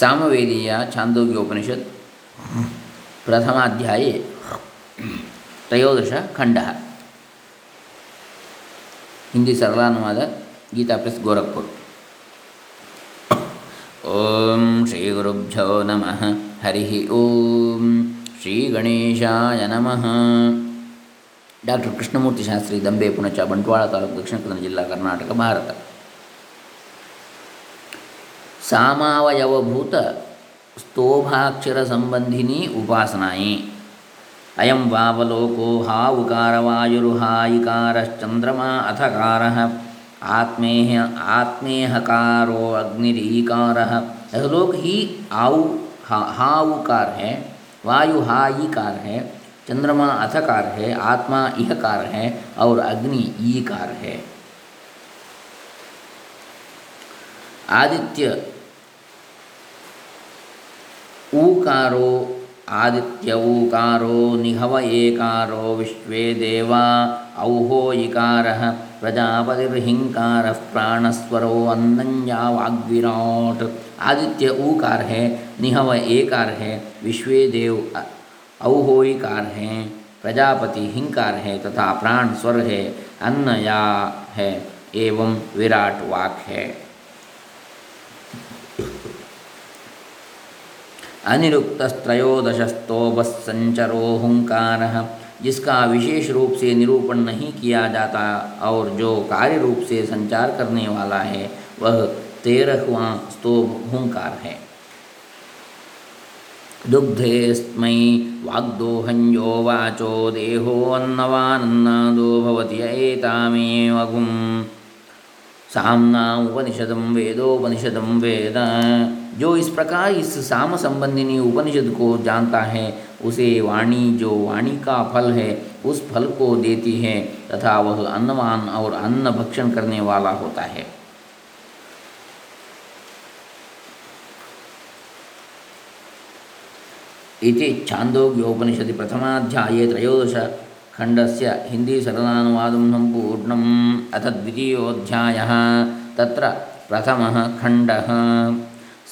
ಸಾಮವೇದೀಯ ಛಾಂದೋಗ್ಯೋಪನಿಷತ್ ಪ್ರಥಮಾಧ್ಯಾಯೇ ತ್ರಯೋದಶ ಖಂಡಃ. ಹಿಂದಿ ಸರಳಾನುವಾದ ಗೀತಾ ಪ್ರೆಸ್ ಗೋರಖ್ಪುರ್. ಓಂ ಶ್ರೀ ಗುರುಭ್ಯೋ ನಮಃ. ಹರಿ ಓಂ ಶ್ರೀ ಗಣೇಶಾಯ ನಮಃ. ಡಾಕ್ಟರ್ ಕೃಷ್ಣಮೂರ್ತಿ ಶಾಸ್ತ್ರಿ, ದಂಬೆ, ಪುಣೆ, ಚಬಂಟ್ವಾಳ ತಾಲೂಕು, ದಕ್ಷಿಣ ಕನ್ನಡ ಜಿಲ್ಲಾ, ಕರ್ನಾಟಕ, ಭಾರತ. सामावयवभूत स्तोभाक्षर संबंधिनी उपासनाये अयं वावलोको हा उकारवायुरुहाइकारश्चंद्रमा अथकारः आत्मेहकारो अग्निरीकारः. लोक ही आउ हा उकार है, वायु हा ईकार है, चंद्रमा अथकार है, आत्मा इहकार है और अग्नि ईकार है. आदित्य ऊकारो आदित्य ऊकारो निहव एकारो विश्वे देवा औहो इकारः प्रजापतिर्हिंकारः प्राणस्वरो अन्नञ्जा वाग्विराट. आदित्य ऊकार है, निहव एकार है, विश्वे देव औहो इकार है, प्रजापति हिंकार है तथा प्राण स्वर है, अन्न या है, एवं विराट वाक है. अनिरुक्तस्त्रयोदशस्तोभस्संचरोहुंकारः. जिसका विशेष रूप से निरूपण नहीं किया जाता और जो कार्य रूप से संचार करने वाला है वह 13वां स्तोभ हुंकार है. दुग्धे स्मै वाग्दोहंजो वाचो देहो अन्नवान्नादो भवति एतामेव गुं सामना उपनिषदं वेदोपनिषदं वेद. जो इस प्रकार इस साम संबंधिनी उपनिषद को जानता है उसे वाणी, जो वाणी का फल है, उस फल को देती है तथा वह अन्नवान और अन्न भक्षण करने वाला होता है. इति छान्दोग्योपनिषदि प्रथमाध्याये त्रयोदश खण्डस्य हिंदी सरलानुवादं सम्पूर्णम्. अथ द्वितीयोऽध्यायः. तत्र प्रथमः खण्डः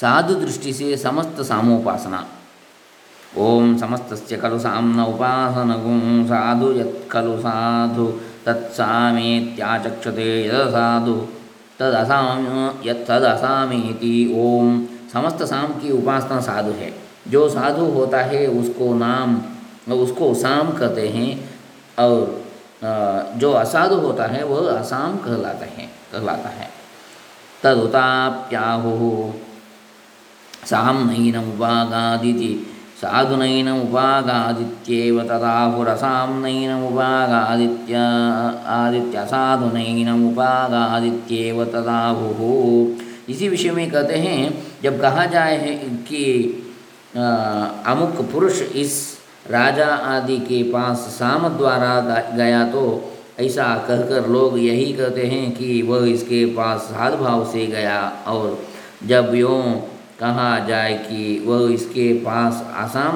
साधु दृष्टि से समस्त सामोपासना. ओम समस्तस्य खलु साम्न उपासनगुं साधु यत्खलु साधु तत्सामेत्याचक्षते यदसाधु तदसाम्य यत्तदसामेति. ओम समस्त साम की उपासना साधु है. जो साधु होता है उसको साम कहते हैं और जो असाधु होता है वह असाम कहलाता है. तदुताप्याहुः साम्नैनमुपागादिति साधुनैनमुपागादित्येव तदाहुरसाम्नैनमुपागादित्यसाधुनैनमुपागादित्येव तदाहुः. इसी विषय में कहते हैं, जब कहा जाए कि अमुक पुरुष इस राजा आदि के पास साम द्वारा गया तो ऐसा कहकर लोग यही कहते हैं कि वह इसके पास साधुभाव से गया. और जब यों कहा जाए कि वह इसके पास आसाम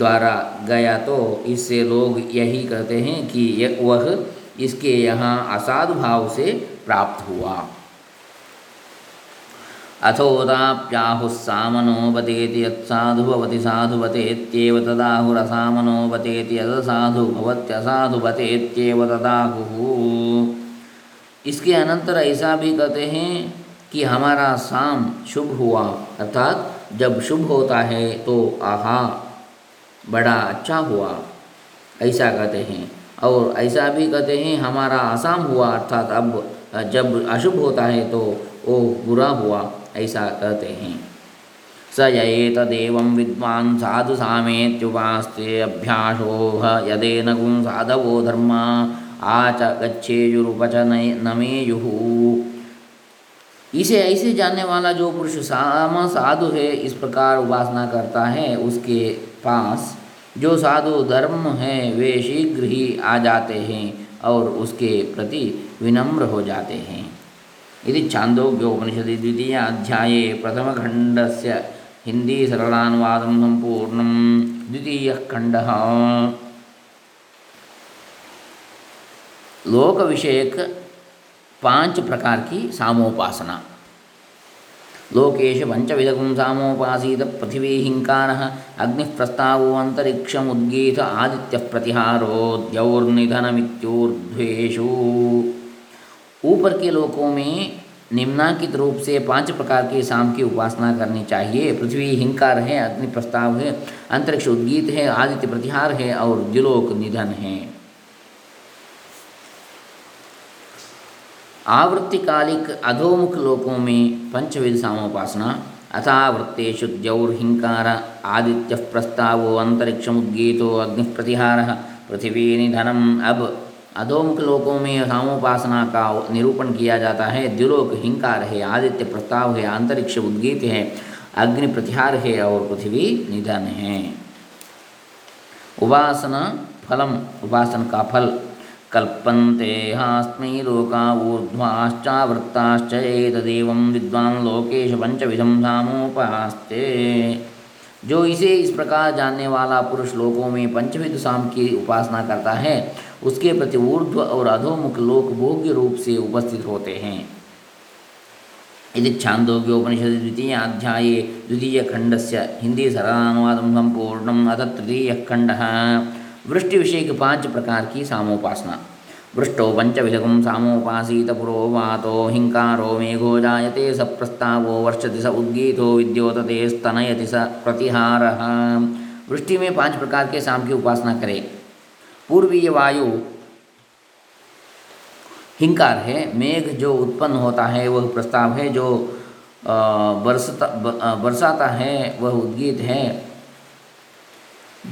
द्वारा गया तो इससे लोग यही कहते हैं कि वह इसके यहाँ असाधु भाव से प्राप्त हुआ. अथोदाप्याहुस्सामनोपतेति यत्साधुभवति साधुपतेत्येव तदाहुरसामनोपतेति यदसाधुभवत्यसाधुपतेत्येव तदाहुः. इसके अनंतर ऐसा भी कहते हैं कि हमारा साम शुभ हुआ, अर्थात जब शुभ होता है तो आहा बड़ा अच्छा हुआ ऐसा कहते हैं. और ऐसा भी कहते हैं हमारा असाम हुआ, अर्थात अब जब अशुभ होता है तो ओह बुरा हुआ ऐसा कहते हैं. स येतदेवं विद्वान् साधु सामेत्युपास्ते अभ्यासोह यदेन गुं साधवो धर्मा आच गच्छेयुरुपचन नमेयुः. इसे ऐसे जानने वाला जो पुरुष साम साधु है इस प्रकार उपासना करता है उसके पास जो साधु धर्म है वे शीघ्र ही आ जाते हैं और उसके प्रति विनम्र हो जाते हैं. इति छान्दोग्योपनिषदि द्वितीय अध्याये प्रथमखण्डस्य हिंदी सरलानुवादं सम्पूर्णम्. द्वितीयः खण्डः लोक विषयक 5 प्रकार की सामोपासना. ಲೋಕೇಶ ಪಂಚವಿಧಗುಂಸಾಮೋಪಾಸೀತ ಪೃಥಿವೀ ಹಿಂಕಾನಃ ಅಗ್ನಿಃ ಪ್ರಸ್ತಾವೋ ಅಂತರಿಕ್ಷಮುದ್ಗೀತ ಆದಿತ್ಯಃ ಪ್ರತಿಹಾರೋ ದ್ಯೌರ್ನಿಧನಮಿತ್ಯೋರ್ಧ್ವೇಷು। ऊपर के लोकों में निम्नांकित रूप से पांच प्रकार के साम की उपासना करनी चाहिए। पृथ्वी हिंकार है, अग्नि प्रस्ताव है, अंतरिक्ष उद्गीत है, आदित्य प्रतिहार है और द्युलोक निधन है। आवृत्तिकालिक अधोमुख लोकों में पंचविध सामोपासना अथावृत्तेषु द्यौर्हिंकार आदित्य प्रस्तावो अंतरिक्षमुद्गीतो अग्नि प्रतिहार पृथ्वी निधनम। अब अधोमुख लोकों में सामोपासना का निरूपण किया जाता है। द्युलोक हिंकार है, आदित्य प्रस्ताव है, अंतरिक्ष उद्गीत है, अग्नि प्रतिहार है और पृथ्वी निधन है। उपासना फलम, उपासन का फल। कल्पन्ते हास्मि लोका ऊर्ध्वाश्चावृत्ताश्च एतदेवं विद्वान् लोकेश पंचविधं सामोपास्ते। जो इसे इस प्रकार जानने वाला पुरुष लोकों में पंचविध साम की उपासना करता है उसके प्रति ऊर्ध्व और अधोमुख लोक भोग्य रूप से उपस्थित होते हैं। यदि छान्दोग्योपनिषत् द्वितीय अध्याये द्वितीय खंडस्य हिंदी सरलानुवादं संपूर्णम्। अथ तृतीय खंडः वृष्टि विषय के पांच प्रकार की सामोपासना। वृष्टो पंचविधगुं सामोपासीत पुरोवातो हिंकारो मेघो जायते स प्रस्तावो वर्षति स उद्गीतो विद्योतते स्तनयति स प्रतिहारः। वृष्टि में पांच प्रकार के साम की उपासना करें। पूर्वीय वायु हिंकार है, मेघ जो उत्पन्न होता है वह प्रस्ताव है, जो बरसाता है वह उद्गीत है,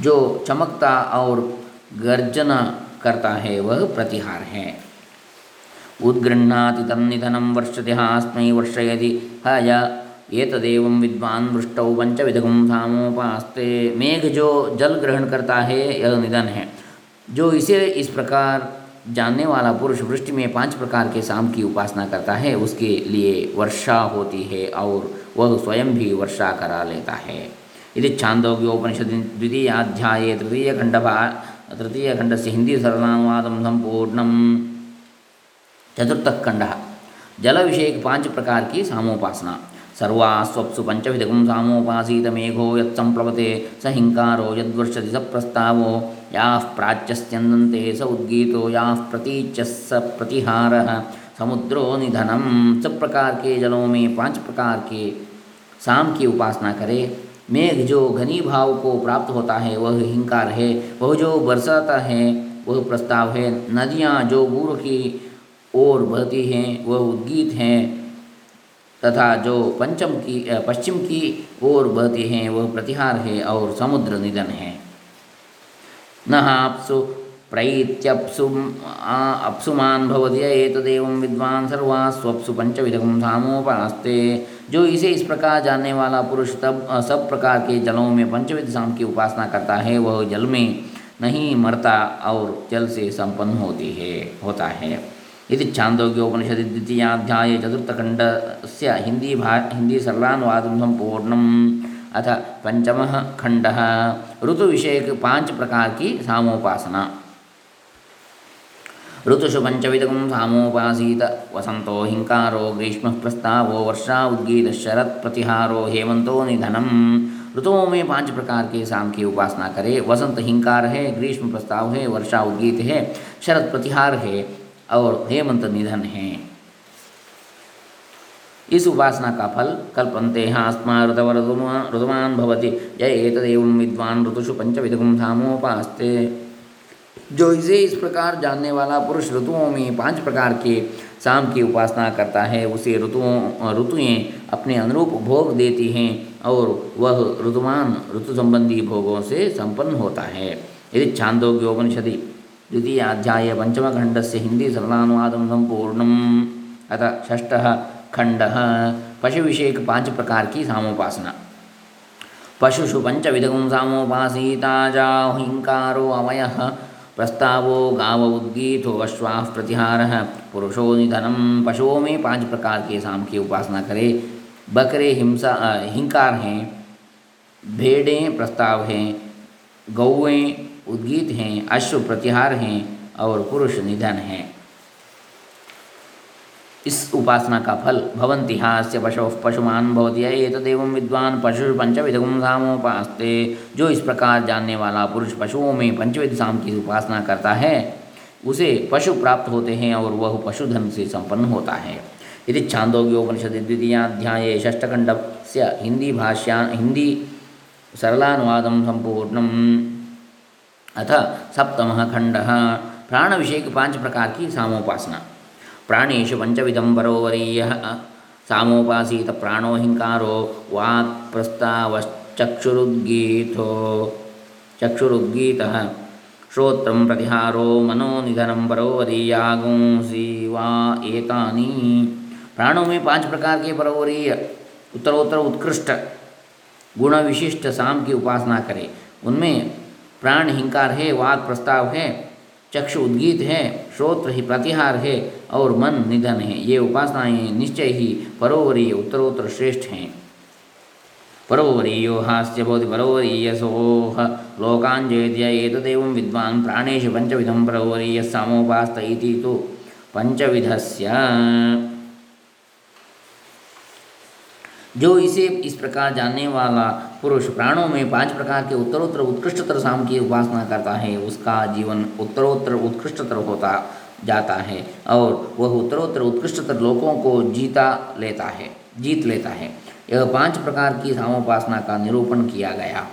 जो चमकता और गर्जना करता है वह प्रतिहार है। उद्गृह्णाति तन्निधनं वर्षति हास्मै वर्षयति हय एतदेवं विद्वान् वृष्टौ पंचविधगुं सामोपास्ते। मेघ जो जल ग्रहण करता है यह निधन है। जो इसे इस प्रकार जानने वाला पुरुष वृष्टि में पांच प्रकार के साम की उपासना करता है उसके लिए वर्षा होती है और वह स्वयं भी वर्षा करा लेता है। यदि छान्दोग्योपनिषद द्वितीय अध्याये तृतीय खंड से हिंदी सरलानुवादं संपूर्णम्। चतुर्थ खंड जल विषय पांच प्रकार की सामोपासना। सर्वास्वप्सु पंचविधगुं सामोपासीत मेघो यत्संप्लवते स हिंकारो यद्वर्षति स प्रस्तावो याः प्राच्यस्यन्दन्ते स उद्गीतो याः प्रतीच्य स प्रतिहारः समुद्रो निधनम। सब प्रकार के जलों में पांच प्रकार के साम की उपासना करे। मेघ जो घनी भाव को प्राप्त होता है वह हिंकार है, वह जो बरसाता है वह प्रस्ताव है, नदियाँ जो पूर्व की ओर बहती हैं वह उद्गीत हैं तथा जो पश्चिम की ओर बहती हैं वह प्रतिहार है और समुद्र निधन है। नहाप्सु प्रैत्यप्सु अप्सुमान भवति एतदेवं विद्वान् सर्वास्वप्सु पंचविधगुं सामोपास्ते। जो इसे इस प्रकार जानने वाला पुरुष तब सब प्रकार के जलों में पंचविध साम की उपासना करता है वह जल में नहीं मरता और जल से संपन्न होता है। यदि छान्दोग्योपनिषद द्वितीय अध्याये चतुर्थ खंड से हिंदी सरलानुवादं संपूर्णम्। अथ पंचम खंड ऋतु विषयक पांच प्रकार की सामोपासना। ऋतुषु पंचविधगुं सामोपासीत वसंतो हिंकारो ग्रीष्मः प्रस्तावो वर्षा उद्गीतः शरत् प्रतिहारो हेमंतो निधनम। ऋतुओं में पांच प्रकार के साम की उपासना करे। वसंत हिंकार है, ग्रीष्म प्रस्ताव है, वर्षा उद्गीत है, शरत् प्रतिहार है और हेमंत निधन है। इस उपासना का फल। कल्पन्ते हास्मा ऋतवान् भवति य एतदेवं विद्वान् ऋतुषु पंचविधगुं सामोपास्ते। जो इसे इस प्रकार जानने वाला पुरुष ऋतुओं में पांच प्रकार के साम की उपासना करता है उसे ऋतुएं अपने अनुरूप भोग देती हैं और वह ऋतुमान ऋतु संबंधी भोगों से संपन्न होता है। यदि छान्दोग्योपनिषदि द्वितीय अध्याये पंचम खंड से हिंदी सरलानुवादं संपूर्णम्। अथ षष्ठ खंड पशु विषयक पांच प्रकार की सामोपासना। पशुषु पंचविधगुं सामोपासीता जाहिंकारो अवयः प्रस्तावो गाव उद्गीतो अश्वाः प्रतिहारः पुरुषो निधनम। पशुओं में पांच प्रकार के साम की उपासना करे। बकरे हिंकार हैं, भेड़ें प्रस्ताव हैं, गौएं उद्गीत हैं, अश्व प्रतिहार हैं और पुरुष निधन हैं। इस उपासना का फल भवन्ति हास्य पशवः पशुमान भवति एतदेवं विद्वान पशु पंचविधगुम सामोपास्ते। जो इस प्रकार जानने वाला पुरुष पशुओं में पंचविध साम की उपासना करता है उसे पशु प्राप्त होते हैं और वह पशुधन से संपन्न होता है। यदि छान्दोग्योपनिषत् द्वितीयाध्याये षष्ठखण्डस्य हिंदी भाष्या हिंदी सरलानुवादं संपूर्णम्। अथ सप्तमः खण्डः प्राण विषय के पांच प्रकार की सामोपासना। प्राणेषु पंचविदंबरो वरीयः सामोपासीत प्राणो हिंकारो वाक् प्रस्तावश्चक्षुरुद्गीतो चक्षुरुद्गीतः श्रोत्रं प्रतिहारो मनो निधनं परो वरीयागुंसि वा एतानि। प्राणों में पांच प्रकार के परोवरीय उत्तरोत्तर उत्कृष्ट गुण विशिष्ट साम की उपासना करें। उनमें प्राण हिंकार है, वाक् प्रस्ताव है, चक्षु उद्गीत है, श्रोत्र ही प्रतिहार है और मन निधन है। ये उपासनाएं निश्चय ही परोवरीय उत्तरोत्तर श्रेष्ठ हैं। परोवरीयो हास्य भवति परोवरीयसोह लोकाञ्जेत्य एतदेवं विद्वान् प्राणेषु पंचविधं परोवरीय सामोपास्त इति तु पंचविधस्य। जो इसे इस प्रकार जानने वाला पुरुष प्राणों में पांच प्रकार के उत्तरोत्तर उत्कृष्टतर साम की उपासना करता है उसका जीवन उत्तरोत्तर उत्कृष्टतर होता जाता है और वह उत्तरोत्तर उत्कृष्टतर लोकों को जीत लेता है। यह पांच प्रकार की सामोपासना का निरूपण किया गया।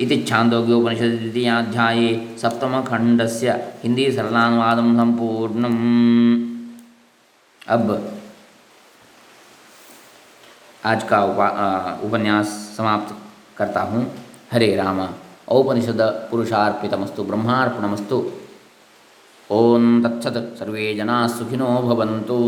इति छान्दोग्योपनिषत् द्वितीयाध्याये सप्तमखण्डस्य हिंदी सरलानुवादं संपूर्णम्। अब आज का उपन्यास समाप्त करता हूँ। हरे राम। औपनिषद पुरुषार्पितमस्तु। ब्रह्मार्पणमस्तु। ओम तत्सत्। सर्वे जनाः सुखिनो भवन्तु।